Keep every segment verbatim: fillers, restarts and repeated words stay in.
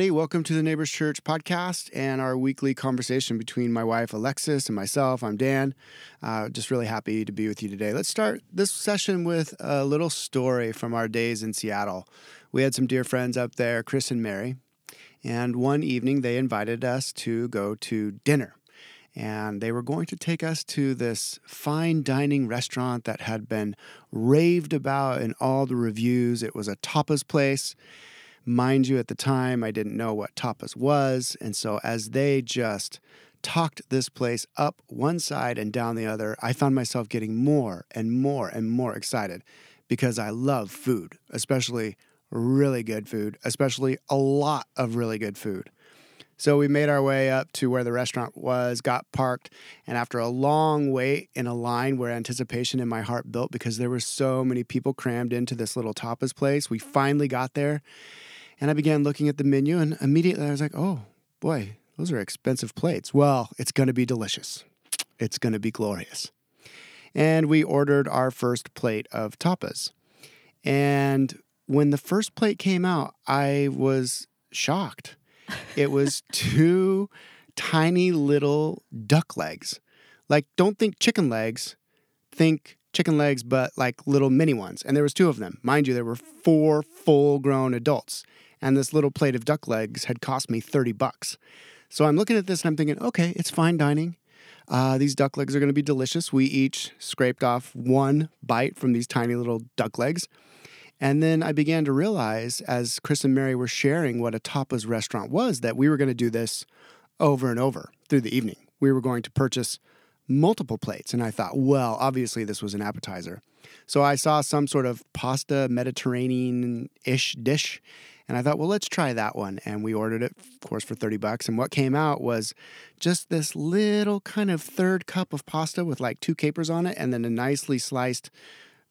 Hey, welcome to the Neighbors Church podcast and our weekly conversation between my wife, Alexis, and myself. I'm Dan. Uh, just really happy to be with you today. Let's start this session with a little story from our days in Seattle. We had some dear friends up there, Chris and Mary, and one evening they invited us to go to dinner. And they were going to take us to this fine dining restaurant that had been raved about in all the reviews. It was a tapas place. Mind you, at the time, I didn't know what tapas was, and so as they just talked this place up one side and down the other, I found myself getting more and more and more excited because I love food, especially really good food, especially a lot of really good food. So we made our way up to where the restaurant was, got parked, and after a long wait in a line where anticipation in my heart built because there were so many people crammed into this little tapas place, we finally got there. And I began looking at the menu, and immediately I was like, oh, boy, those are expensive plates. Well, it's going to be delicious. It's going to be glorious. And we ordered our first plate of tapas. And when the first plate came out, I was shocked. It was two tiny little duck legs. Like, don't think chicken legs. Think chicken legs, but like little mini ones. And there was two of them. Mind you, there were four full-grown adults. And this little plate of duck legs had cost me thirty bucks. So I'm looking at this and I'm thinking, okay, it's fine dining. Uh, these duck legs are going to be delicious. We each scraped off one bite from these tiny little duck legs. And then I began to realize, as Chris and Mary were sharing what a tapas restaurant was, that we were going to do this over and over through the evening. We were going to purchase multiple plates. And I thought, well, obviously this was an appetizer. So I saw some sort of pasta Mediterranean-ish dish. And I thought, well, let's try that one. And we ordered it, of course, for thirty bucks. And what came out was just this little kind of third cup of pasta with like two capers on it and then a nicely sliced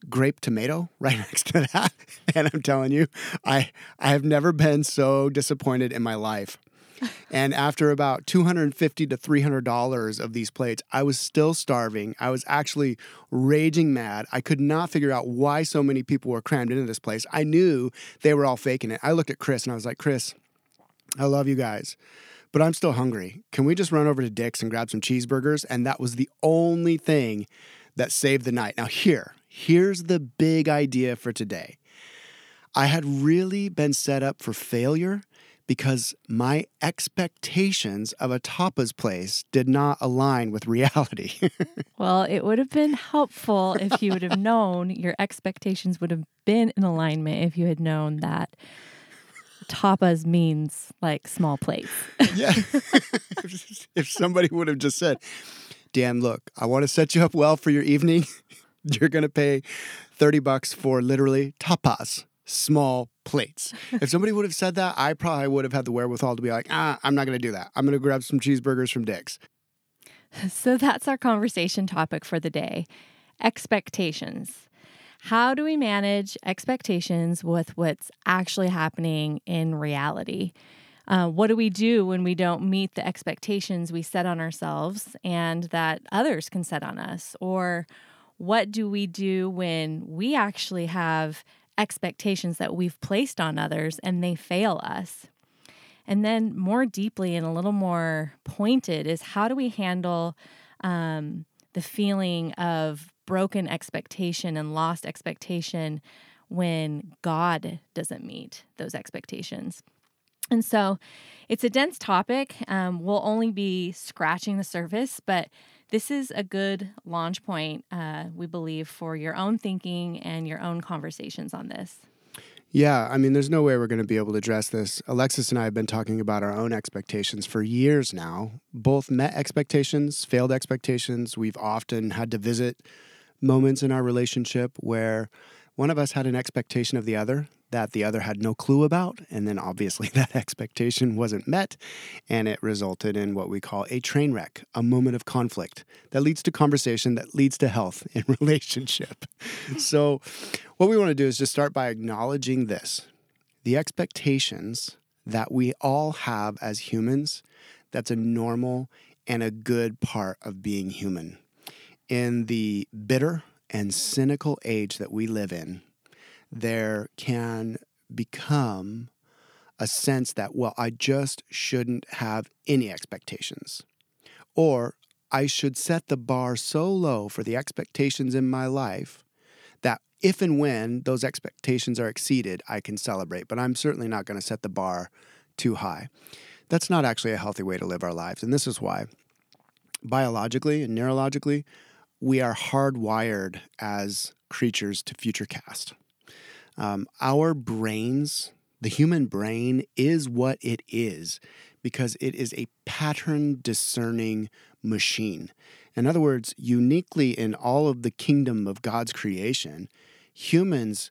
grape tomato right next to that. And I'm telling you, I I have never been so disappointed in my life. And after about two hundred fifty dollars to three hundred dollars of these plates, I was still starving. I was actually raging mad. I could not figure out why so many people were crammed into this place. I knew they were all faking it. I looked at Chris and I was like, Chris, I love you guys, but I'm still hungry. Can we just run over to Dick's and grab some cheeseburgers? And that was the only thing that saved the night. Now here, here's the big idea for today. I had really been set up for failure because my expectations of a tapas place did not align with reality. Well, it would have been helpful if you would have known your expectations would have been in alignment if you had known that tapas means like small plates. Yeah. If somebody would have just said, Dan, look, I want to set you up well for your evening. You're going to pay thirty bucks for literally tapas, small plates. If somebody would have said that, I probably would have had the wherewithal to be like, ah, I'm not going to do that. I'm going to grab some cheeseburgers from Dick's. So that's our conversation topic for the day. Expectations. How do we manage expectations with what's actually happening in reality? Uh, what do we do when we don't meet the expectations we set on ourselves and that others can set on us? Or what do we do when we actually have expectations that we've placed on others and they fail us? And then more deeply and a little more pointed is how do we handle um, the feeling of broken expectation and lost expectation when God doesn't meet those expectations? And so it's a dense topic. Um, we'll only be scratching the surface, but this is a good launch point, uh, we believe, for your own thinking and your own conversations on this. Yeah, I mean, there's no way we're going to be able to address this. Alexis and I have been talking about our own expectations for years now, both met expectations, failed expectations. We've often had to visit moments in our relationship where one of us had an expectation of the other that the other had no clue about, and then obviously that expectation wasn't met, and it resulted in what we call a train wreck, a moment of conflict that leads to conversation, that leads to health in relationship. So what we want to do is just start by acknowledging this. The expectations that we all have as humans, that's a normal and a good part of being human. In the bitter and cynical age that we live in, there can become a sense that, well, I just shouldn't have any expectations. Or I should set the bar so low for the expectations in my life that if and when those expectations are exceeded, I can celebrate. But I'm certainly not going to set the bar too high. That's not actually a healthy way to live our lives. And this is why, biologically and neurologically, we are hardwired as creatures to future cast. Um, our brains, the human brain, is what it is because it is a pattern-discerning machine. In other words, uniquely in all of the kingdom of God's creation, humans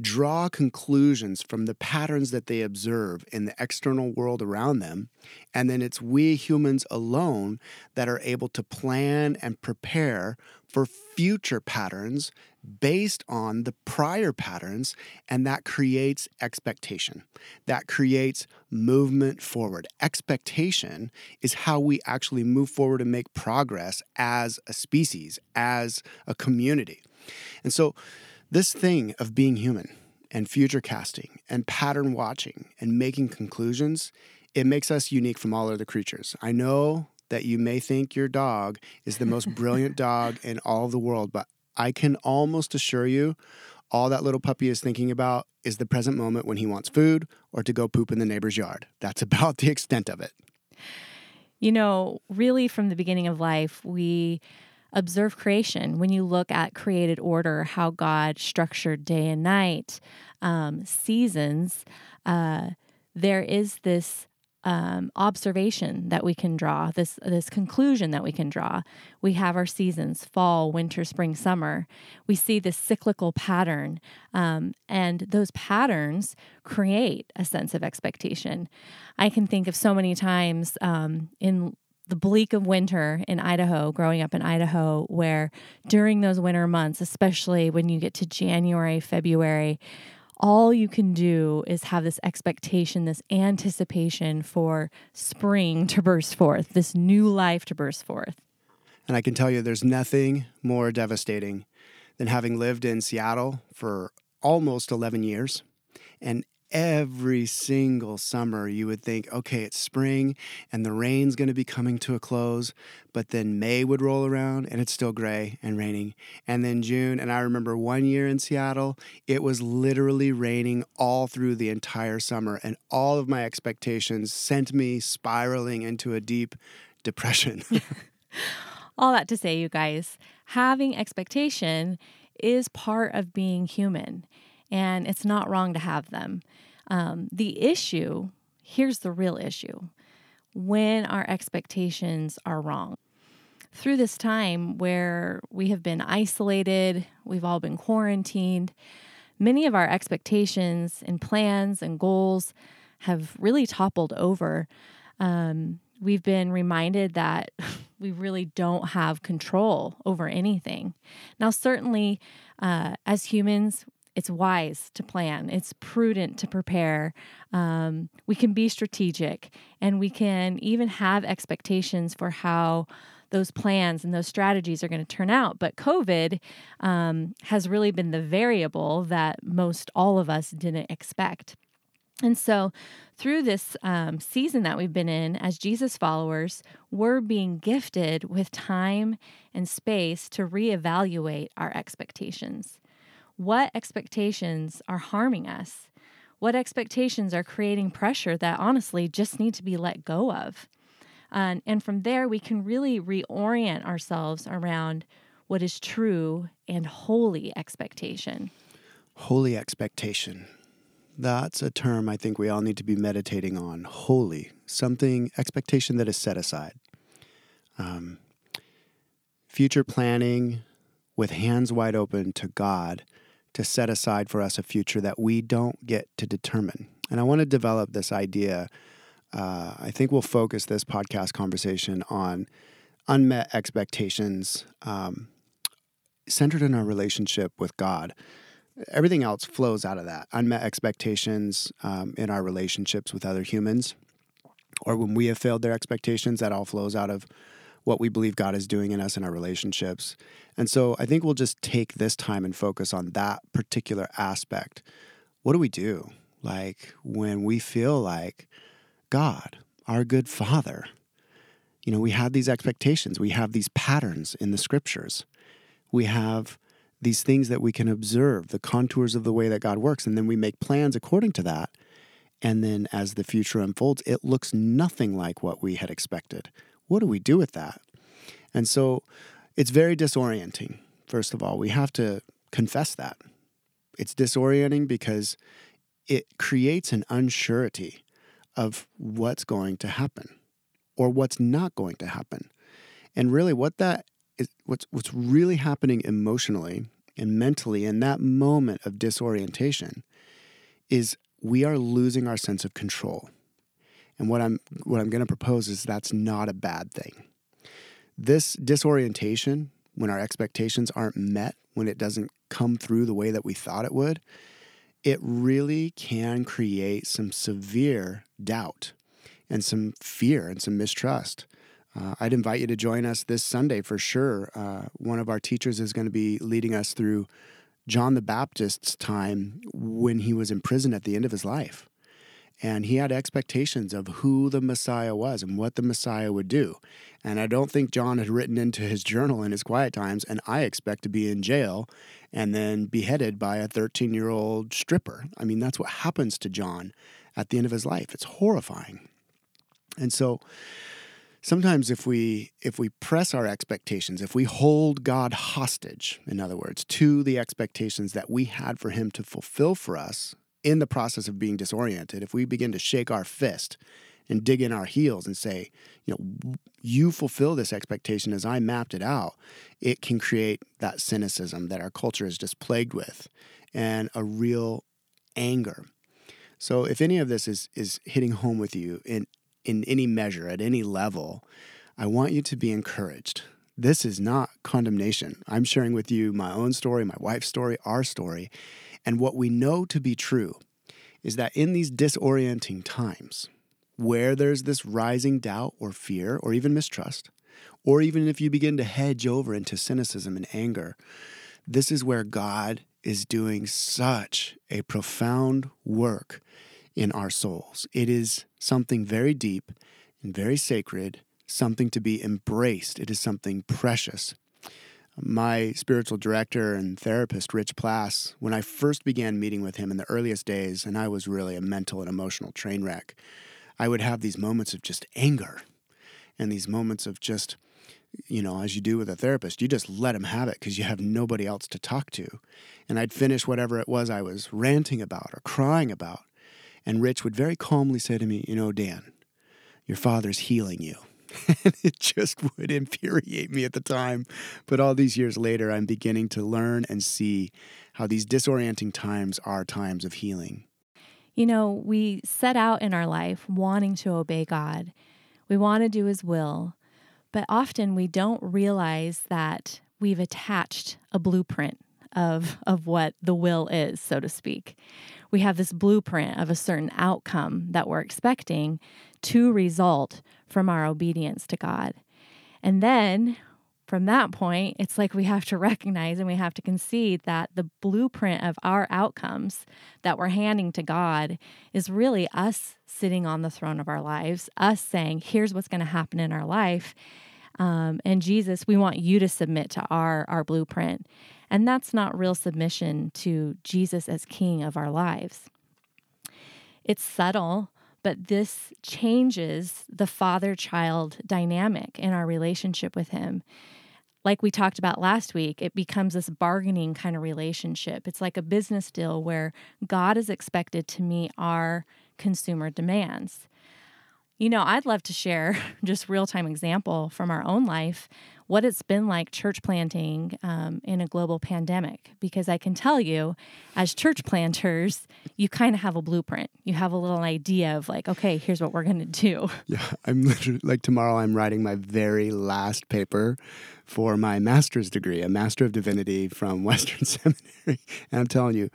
draw conclusions from the patterns that they observe in the external world around them, and then it's we humans alone that are able to plan and prepare for future patterns based on the prior patterns, and that creates expectation. That creates movement forward. Expectation is how we actually move forward and make progress as a species, as a community. And so this thing of being human and future casting and pattern watching and making conclusions, it makes us unique from all other creatures. I know that you may think your dog is the most brilliant dog in all of the world, but I can almost assure you all that little puppy is thinking about is the present moment when he wants food or to go poop in the neighbor's yard. That's about the extent of it. You know, really from the beginning of life, we observe creation. When you look at created order, how God structured day and night, um, seasons, uh, there is this um, observation that we can draw, this this conclusion that we can draw. We have our seasons, fall, winter, spring, summer. We see this cyclical pattern, um, and those patterns create a sense of expectation. I can think of so many times um, in the bleak of winter in Idaho, growing up in Idaho, where during those winter months, especially when you get to January, February, all you can do is have this expectation, this anticipation for spring to burst forth, this new life to burst forth. And I can tell you there's nothing more devastating than having lived in Seattle for almost eleven years and every single summer, you would think, okay, it's spring and the rain's going to be coming to a close, but then May would roll around and it's still gray and raining. And then June, and I remember one year in Seattle, it was literally raining all through the entire summer, and all of my expectations sent me spiraling into a deep depression. All that to say, you guys, having expectation is part of being human. And it's not wrong to have them. Um, the issue, here's the real issue, when our expectations are wrong. Through this time where we have been isolated, we've all been quarantined, many of our expectations and plans and goals have really toppled over. Um, we've been reminded that we really don't have control over anything. Now, certainly, uh, as humans, it's wise to plan. It's prudent to prepare. Um, we can be strategic, and we can even have expectations for how those plans and those strategies are going to turn out. But COVID um, has really been the variable that most all of us didn't expect. And so through this um, season that we've been in as Jesus followers, we're being gifted with time and space to reevaluate our expectations. What expectations are harming us? What expectations are creating pressure that honestly just need to be let go of? And, and from there, we can really reorient ourselves around what is true and holy expectation. Holy expectation. That's a term I think we all need to be meditating on. Holy, something, expectation that is set aside. Um, future planning with hands wide open to God to set aside for us a future that we don't get to determine. And I want to develop this idea. Uh, I think we'll focus this podcast conversation on unmet expectations um, centered in our relationship with God. Everything else flows out of that. Unmet expectations um, in our relationships with other humans, or when we have failed their expectations, that all flows out of what we believe God is doing in us in our relationships. And so I think we'll just take this time and focus on that particular aspect. What do we do? like when we feel like God, our good Father, you know, we have these expectations, we have these patterns in the scriptures, we have these things that we can observe, the contours of the way that God works, and then we make plans according to that. And then as the future unfolds, it looks nothing like what we had expected. What do we do with that? And so it's very disorienting, first of all. We have to confess that. It's disorienting because it creates an unsurety of what's going to happen or what's not going to happen. And really what that is, what's, what's really happening emotionally and mentally in that moment of disorientation is we are losing our sense of control. And what I'm what I'm going to propose is that's not a bad thing. This disorientation, when our expectations aren't met, when it doesn't come through the way that we thought it would, it really can create some severe doubt and some fear and some mistrust. Uh, I'd invite you to join us this Sunday for sure. Uh, one of our teachers is going to be leading us through John the Baptist's time when he was in prison at the end of his life. And he had expectations of who the Messiah was and what the Messiah would do. And I don't think John had written into his journal in his quiet times, and I expect to be in jail and then beheaded by a thirteen-year-old stripper. I mean, that's what happens to John at the end of his life. It's horrifying. And so sometimes if we if we press our expectations, if we hold God hostage, in other words, to the expectations that we had for him to fulfill for us in the process of being disoriented, if we begin to shake our fist and dig in our heels and say, you know, you fulfill this expectation as I mapped it out, it can create that cynicism that our culture is just plagued with and a real anger. So if any of this is is hitting home with you in in any measure, at any level, I want you to be encouraged. This is not condemnation. I'm sharing with you my own story, my wife's story, our story. And what we know to be true is that in these disorienting times, where there's this rising doubt or fear or even mistrust, or even if you begin to hedge over into cynicism and anger, this is where God is doing such a profound work in our souls. It is something very deep and very sacred, something to be embraced. It is something precious. My spiritual director and therapist, Rich Plass, when I first began meeting with him in the earliest days, and I was really a mental and emotional train wreck, I would have these moments of just anger and these moments of just, you know, as you do with a therapist, you just let him have it because you have nobody else to talk to. And I'd finish whatever it was I was ranting about or crying about. And Rich would very calmly say to me, you know, Dan, your father's healing you. And it just would infuriate me at the time. But all these years later, I'm beginning to learn and see how these disorienting times are times of healing. You know, we set out in our life wanting to obey God. We want to do his will. But often we don't realize that we've attached a blueprint of, of what the will is, so to speak. We have this blueprint of a certain outcome that we're expecting to result from our obedience to God. And then from that point, it's like we have to recognize and we have to concede that the blueprint of our outcomes that we're handing to God is really us sitting on the throne of our lives, us saying, here's what's going to happen in our life. Um, and Jesus, we want you to submit to our, our blueprint. And that's not real submission to Jesus as King of our lives. It's subtle, but this changes the father-child dynamic in our relationship with him. Like we talked about last week, it becomes this bargaining kind of relationship. It's like a business deal where God is expected to meet our consumer demands. You know, I'd love to share just real-time example from our own life, what it's been like church planting um, in a global pandemic, because I can tell you, as church planters, you kind of have a blueprint. You have a little idea of like, okay, here's what we're going to do. Yeah, I'm literally, like tomorrow I'm writing my very last paper for my master's degree, a Master of Divinity from Western Seminary, and I'm telling you,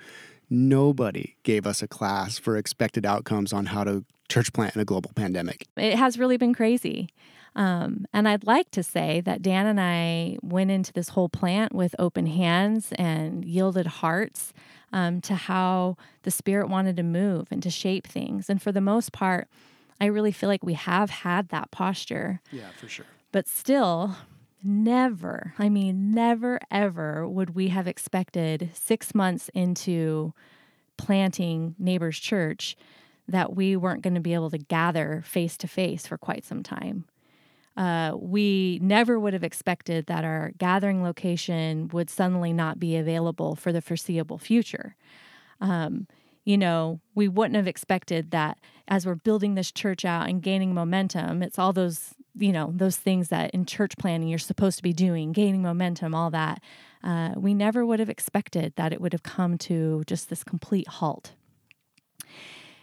nobody gave us a class for expected outcomes on how to church plant in a global pandemic. It has really been crazy. Um, and I'd like to say that Dan and I went into this whole plant with open hands and yielded hearts um, to how the Spirit wanted to move and to shape things. And for the most part, I really feel like we have had that posture. Yeah, for sure. But still, never, I mean, never, ever would we have expected six months into planting Neighbors Church that we weren't going to be able to gather face to face for quite some time. Uh, we never would have expected that our gathering location would suddenly not be available for the foreseeable future. Um, you know, we wouldn't have expected that as we're building this church out and gaining momentum, it's all those, you know, those things that in church planning you're supposed to be doing, gaining momentum, all that. Uh, we never would have expected that it would have come to just this complete halt.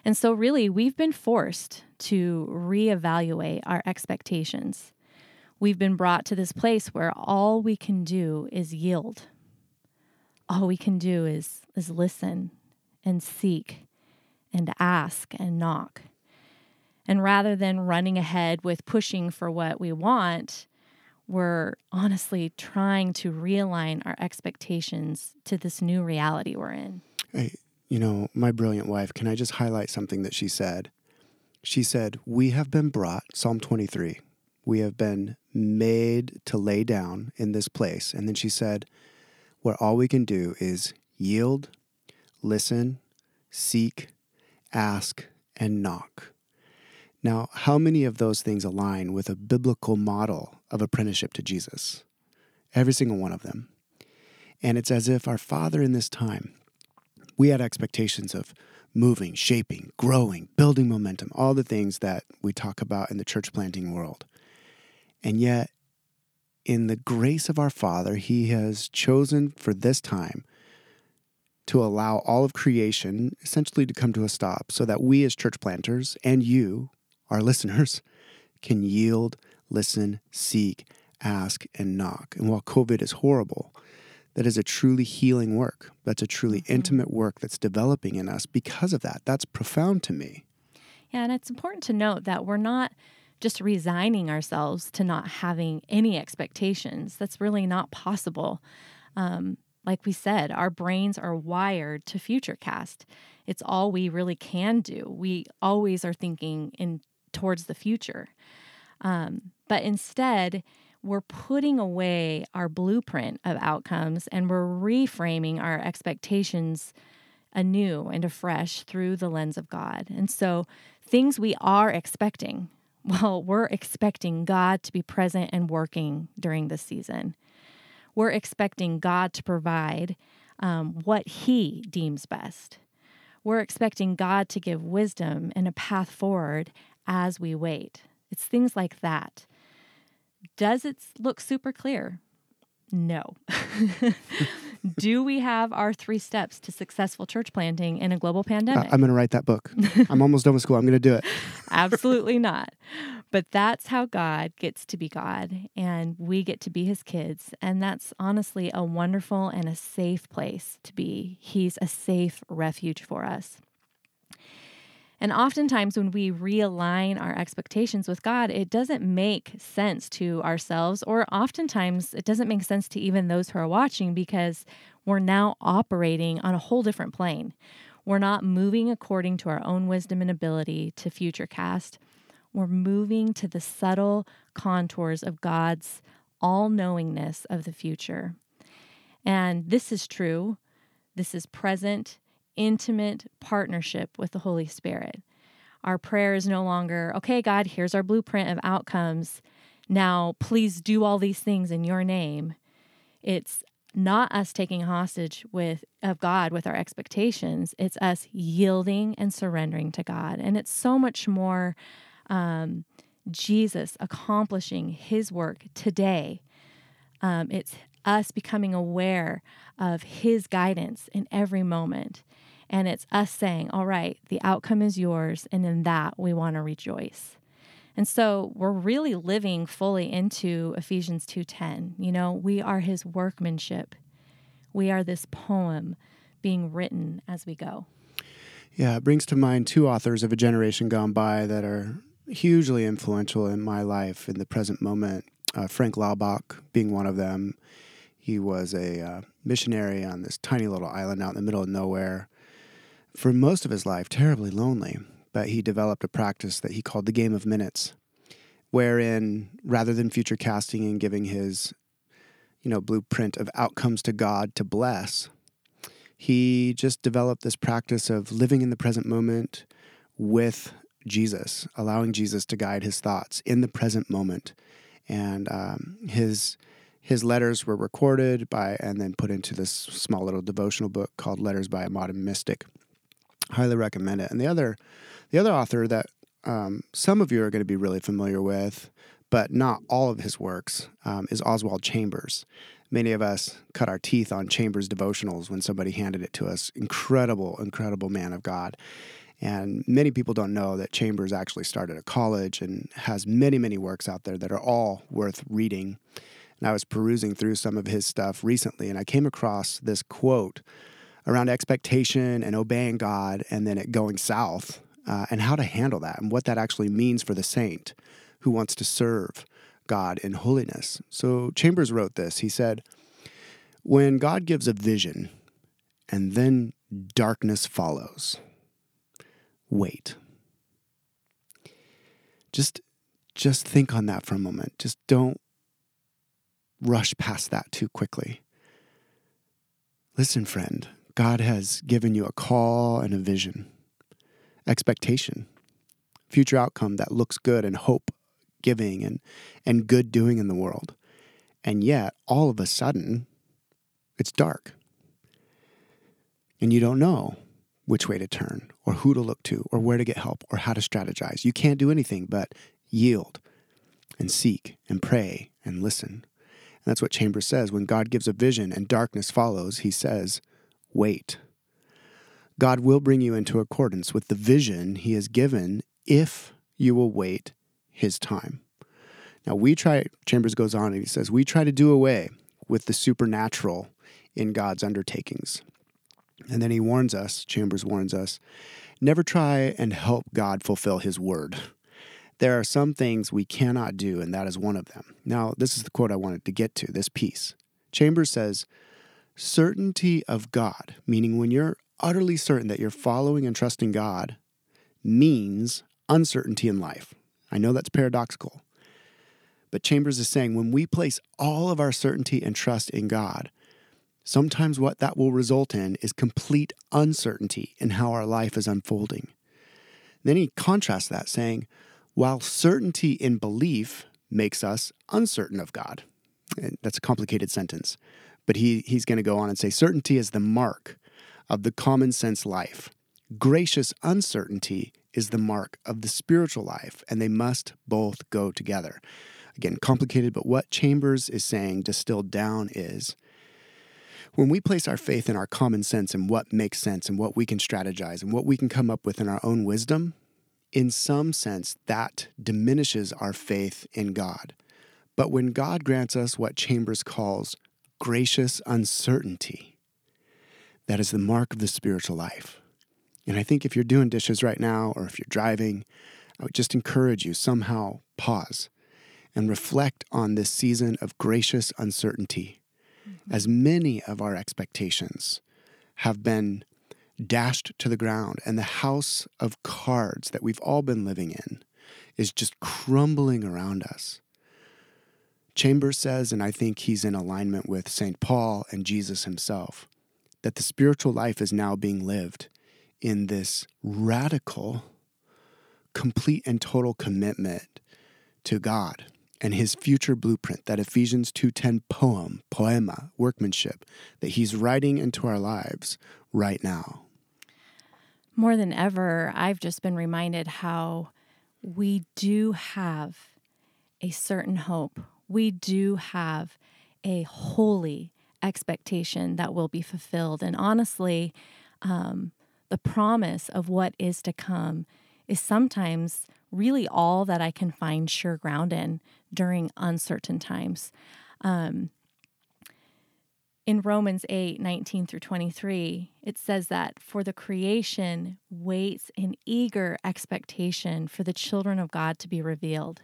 And so really, we've been forced to reevaluate our expectations. We've been brought to this place where all we can do is yield. All we can do is, is listen and seek and ask and knock. And rather than running ahead with pushing for what we want, we're honestly trying to realign our expectations to this new reality we're in. Hey. You know, my brilliant wife, can I just highlight something that she said? She said, we have been brought, Psalm twenty-three, we have been made to lay down in this place. And then she said, where all we can do is yield, listen, seek, ask, and knock. Now, how many of those things align with a biblical model of apprenticeship to Jesus? Every single one of them. And it's as if our Father in this time, we had expectations of moving, shaping, growing, building momentum, all the things that we talk about in the church planting world. And yet, in the grace of our Father, He has chosen for this time to allow all of creation essentially to come to a stop so that we as church planters and you, our listeners, can yield, listen, seek, ask, and knock. And while COVID is horrible, that is a truly healing work. That's a truly mm-hmm. intimate work that's developing in us because of that. That's profound to me. Yeah, and it's important to note that we're not just resigning ourselves to not having any expectations. That's really not possible. Um, like we said, our brains are wired to futurecast. It's all we really can do. We always are thinking in towards the future. Um, but instead, we're putting away our blueprint of outcomes and we're reframing our expectations anew and afresh through the lens of God. And so things we are expecting, well, we're expecting God to be present and working during this season. We're expecting God to provide um, what He deems best. We're expecting God to give wisdom and a path forward as we wait. It's things like that. Does it look super clear? No. Do we have our three steps to successful church planting in a global pandemic? Uh, I'm going to write that book. I'm almost done with school. I'm going to do it. Absolutely not. But that's how God gets to be God, and we get to be His kids. And that's honestly a wonderful and a safe place to be. He's a safe refuge for us. And oftentimes when we realign our expectations with God, it doesn't make sense to ourselves, or oftentimes it doesn't make sense to even those who are watching because we're now operating on a whole different plane. We're not moving according to our own wisdom and ability to futurecast. We're moving to the subtle contours of God's all-knowingness of the future. And this is true. This is present. Intimate partnership with the Holy Spirit. Our prayer is no longer, okay, God, here's our blueprint of outcomes. Now, please do all these things in your name. It's not us taking hostage with of God with our expectations. It's us yielding and surrendering to God. And it's so much more um, Jesus accomplishing His work today. Um, it's us becoming aware of His guidance in every moment. And it's us saying, all right, the outcome is yours, and in that we want to rejoice. And so we're really living fully into Ephesians two ten. You know, we are His workmanship. We are this poem being written as we go. Yeah, it brings to mind two authors of a generation gone by that are hugely influential in my life in the present moment, uh, Frank Laubach being one of them. He was a uh, missionary on this tiny little island out in the middle of nowhere for most of his life, terribly lonely, but he developed a practice that he called the game of minutes, wherein rather than future casting and giving his, you know, blueprint of outcomes to God to bless, he just developed this practice of living in the present moment with Jesus, allowing Jesus to guide his thoughts in the present moment. And um, his his letters were recorded by and then put into this small little devotional book called Letters by a Modern Mystic. Highly recommend it. And the other the other author that um, some of you are going to be really familiar with, but not all of his works, um, is Oswald Chambers. Many of us cut our teeth on Chambers devotionals when somebody handed it to us. Incredible, incredible man of God. And many people don't know that Chambers actually started a college and has many, many works out there that are all worth reading. And I was perusing through some of his stuff recently, and I came across this quote around expectation and obeying God and then it going south, uh, and how to handle that and what that actually means for the saint who wants to serve God in holiness. So Chambers wrote this. He said, "When God gives a vision and then darkness follows, wait." Just, just think on that for a moment. Just don't rush past that too quickly. Listen, friend, God has given you a call and a vision, expectation, future outcome that looks good and hope giving and, and good doing in the world. And yet, all of a sudden, it's dark. And you don't know which way to turn, or who to look to, or where to get help, or how to strategize. You can't do anything but yield and seek and pray and listen. And that's what Chambers says. When God gives a vision and darkness follows, he says, wait. God will bring you into accordance with the vision he has given if you will wait his time. Now we try, Chambers goes on and he says, we try to do away with the supernatural in God's undertakings. And then he warns us, Chambers warns us, never try and help God fulfill his word. There are some things we cannot do, and that is one of them. Now, this is the quote I wanted to get to, this piece. Chambers says, certainty of God, meaning when you're utterly certain that you're following and trusting God, means uncertainty in life. I know that's paradoxical, but Chambers is saying when we place all of our certainty and trust in God, sometimes what that will result in is complete uncertainty in how our life is unfolding. Then he contrasts that, saying, while certainty in belief makes us uncertain of God. And that's a complicated sentence, but he, he's going to go on and say, certainty is the mark of the common sense life. Gracious uncertainty is the mark of the spiritual life, and they must both go together. Again, complicated, but what Chambers is saying, distilled down, is when we place our faith in our common sense and what makes sense and what we can strategize and what we can come up with in our own wisdom, in some sense, that diminishes our faith in God. But when God grants us what Chambers calls gracious uncertainty, that is the mark of the spiritual life. And I think if you're doing dishes right now or if you're driving, I would just encourage you somehow pause and reflect on this season of gracious uncertainty. As many of our expectations have been dashed to the ground and the house of cards that we've all been living in is just crumbling around us. Chambers says, and I think he's in alignment with Saint Paul and Jesus himself, that the spiritual life is now being lived in this radical, complete and total commitment to God and his future blueprint, that Ephesians two ten poem, poema, workmanship, that he's writing into our lives right now. More than ever, I've just been reminded how we do have a certain hope. We do have a holy expectation that will be fulfilled. And honestly, um, the promise of what is to come is sometimes really all that I can find sure ground in during uncertain times. Um, in Romans eight, nineteen through twenty-three, it says that for the creation waits in eager expectation for the children of God to be revealed.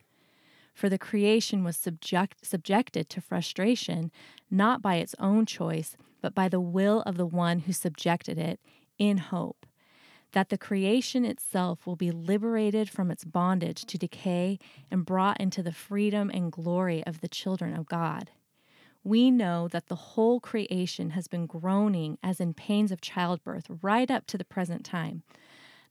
For the creation was subject, subjected to frustration, not by its own choice, but by the will of the one who subjected it, in hope that the creation itself will be liberated from its bondage to decay and brought into the freedom and glory of the children of God. We know that the whole creation has been groaning as in pains of childbirth right up to the present time.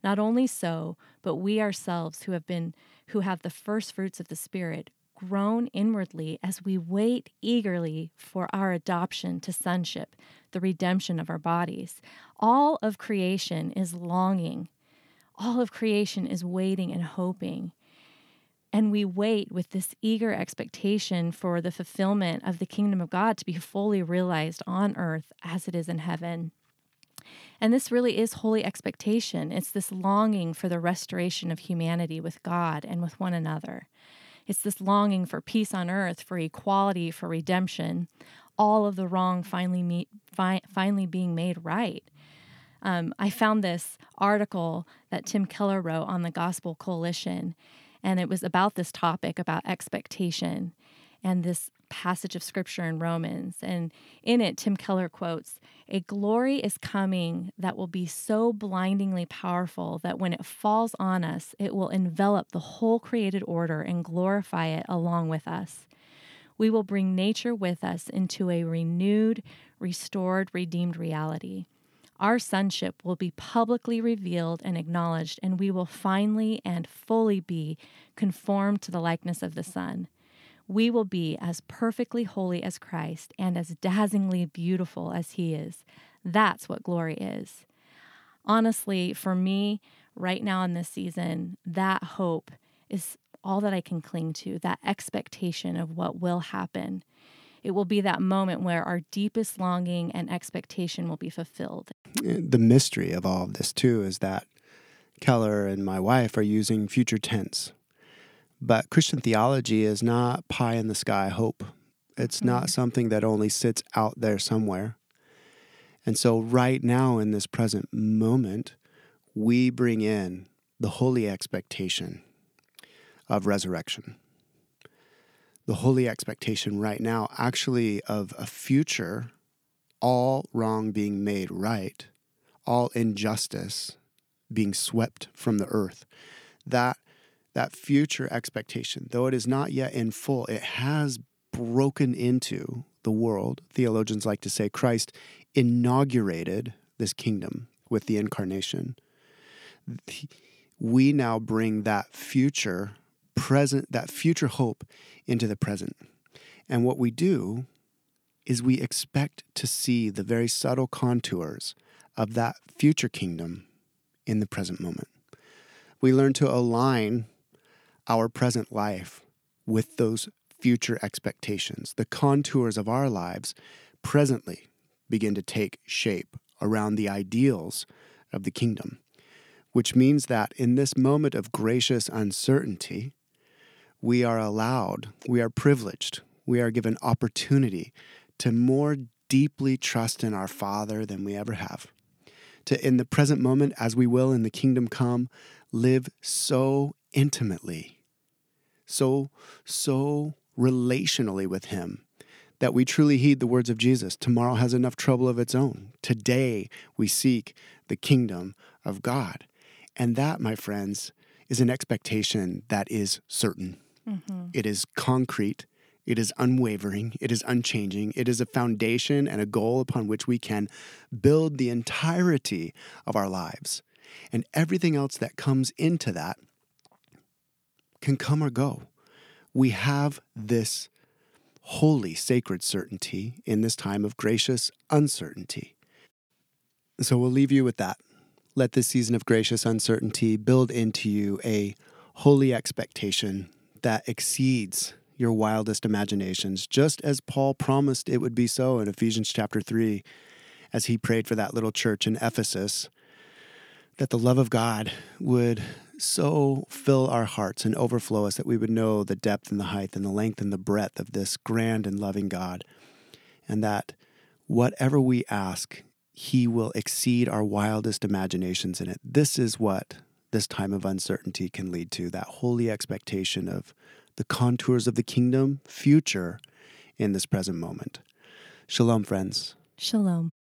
Not only so, but we ourselves who have been, who have the first fruits of the Spirit, groan inwardly as we wait eagerly for our adoption to sonship, the redemption of our bodies. All of creation is longing. All of creation is waiting and hoping. And we wait with this eager expectation for the fulfillment of the kingdom of God to be fully realized on earth as it is in heaven. And this really is holy expectation. It's this longing for the restoration of humanity with God and with one another. It's this longing for peace on earth, for equality, for redemption, all of the wrong finally meet, fi- finally being made right. Um, I found this article that Tim Keller wrote on the Gospel Coalition, and it was about this topic, about expectation and this passage of Scripture in Romans. And in it, Tim Keller quotes, "A glory is coming that will be so blindingly powerful that when it falls on us, it will envelop the whole created order and glorify it along with us. We will bring nature with us into a renewed, restored, redeemed reality. Our sonship will be publicly revealed and acknowledged, and we will finally and fully be conformed to the likeness of the Son. We will be as perfectly holy as Christ and as dazzlingly beautiful as he is. That's what glory is." Honestly, for me, right now in this season, that hope is all that I can cling to, that expectation of what will happen. It will be that moment where our deepest longing and expectation will be fulfilled. The mystery of all of this, too, is that Keller and my wife are using future tense. But Christian theology is not pie-in-the-sky hope. It's mm-hmm. not something that only sits out there somewhere. And so right now in this present moment, we bring in the holy expectation of resurrection. The holy expectation right now actually of a future, all wrong being made right, all injustice being swept from the earth. That That future expectation, though it is not yet in full, it has broken into the world. Theologians like to say Christ inaugurated this kingdom with the incarnation. We now bring that future present, that future hope into the present. And what we do is we expect to see the very subtle contours of that future kingdom in the present moment. We learn to align our present life with those future expectations. The contours of our lives presently begin to take shape around the ideals of the kingdom, which means that in this moment of gracious uncertainty, we are allowed, we are privileged, we are given opportunity to more deeply trust in our Father than we ever have, to in the present moment, as we will in the kingdom come, live so intimately, so, so relationally with him that we truly heed the words of Jesus. Tomorrow has enough trouble of its own. Today we seek the kingdom of God. And that, my friends, is an expectation that is certain. Mm-hmm. It is concrete. It is unwavering. It is unchanging. It is a foundation and a goal upon which we can build the entirety of our lives. And everything else that comes into that can come or go. We have this holy, sacred certainty in this time of gracious uncertainty. So we'll leave you with that. Let this season of gracious uncertainty build into you a holy expectation that exceeds your wildest imaginations, just as Paul promised it would be so in Ephesians chapter three, as he prayed for that little church in Ephesus, that the love of God would so fill our hearts and overflow us that we would know the depth and the height and the length and the breadth of this grand and loving God, and that whatever we ask, he will exceed our wildest imaginations in it. This is what this time of uncertainty can lead to, that holy expectation of the contours of the kingdom future in this present moment. Shalom, friends. Shalom.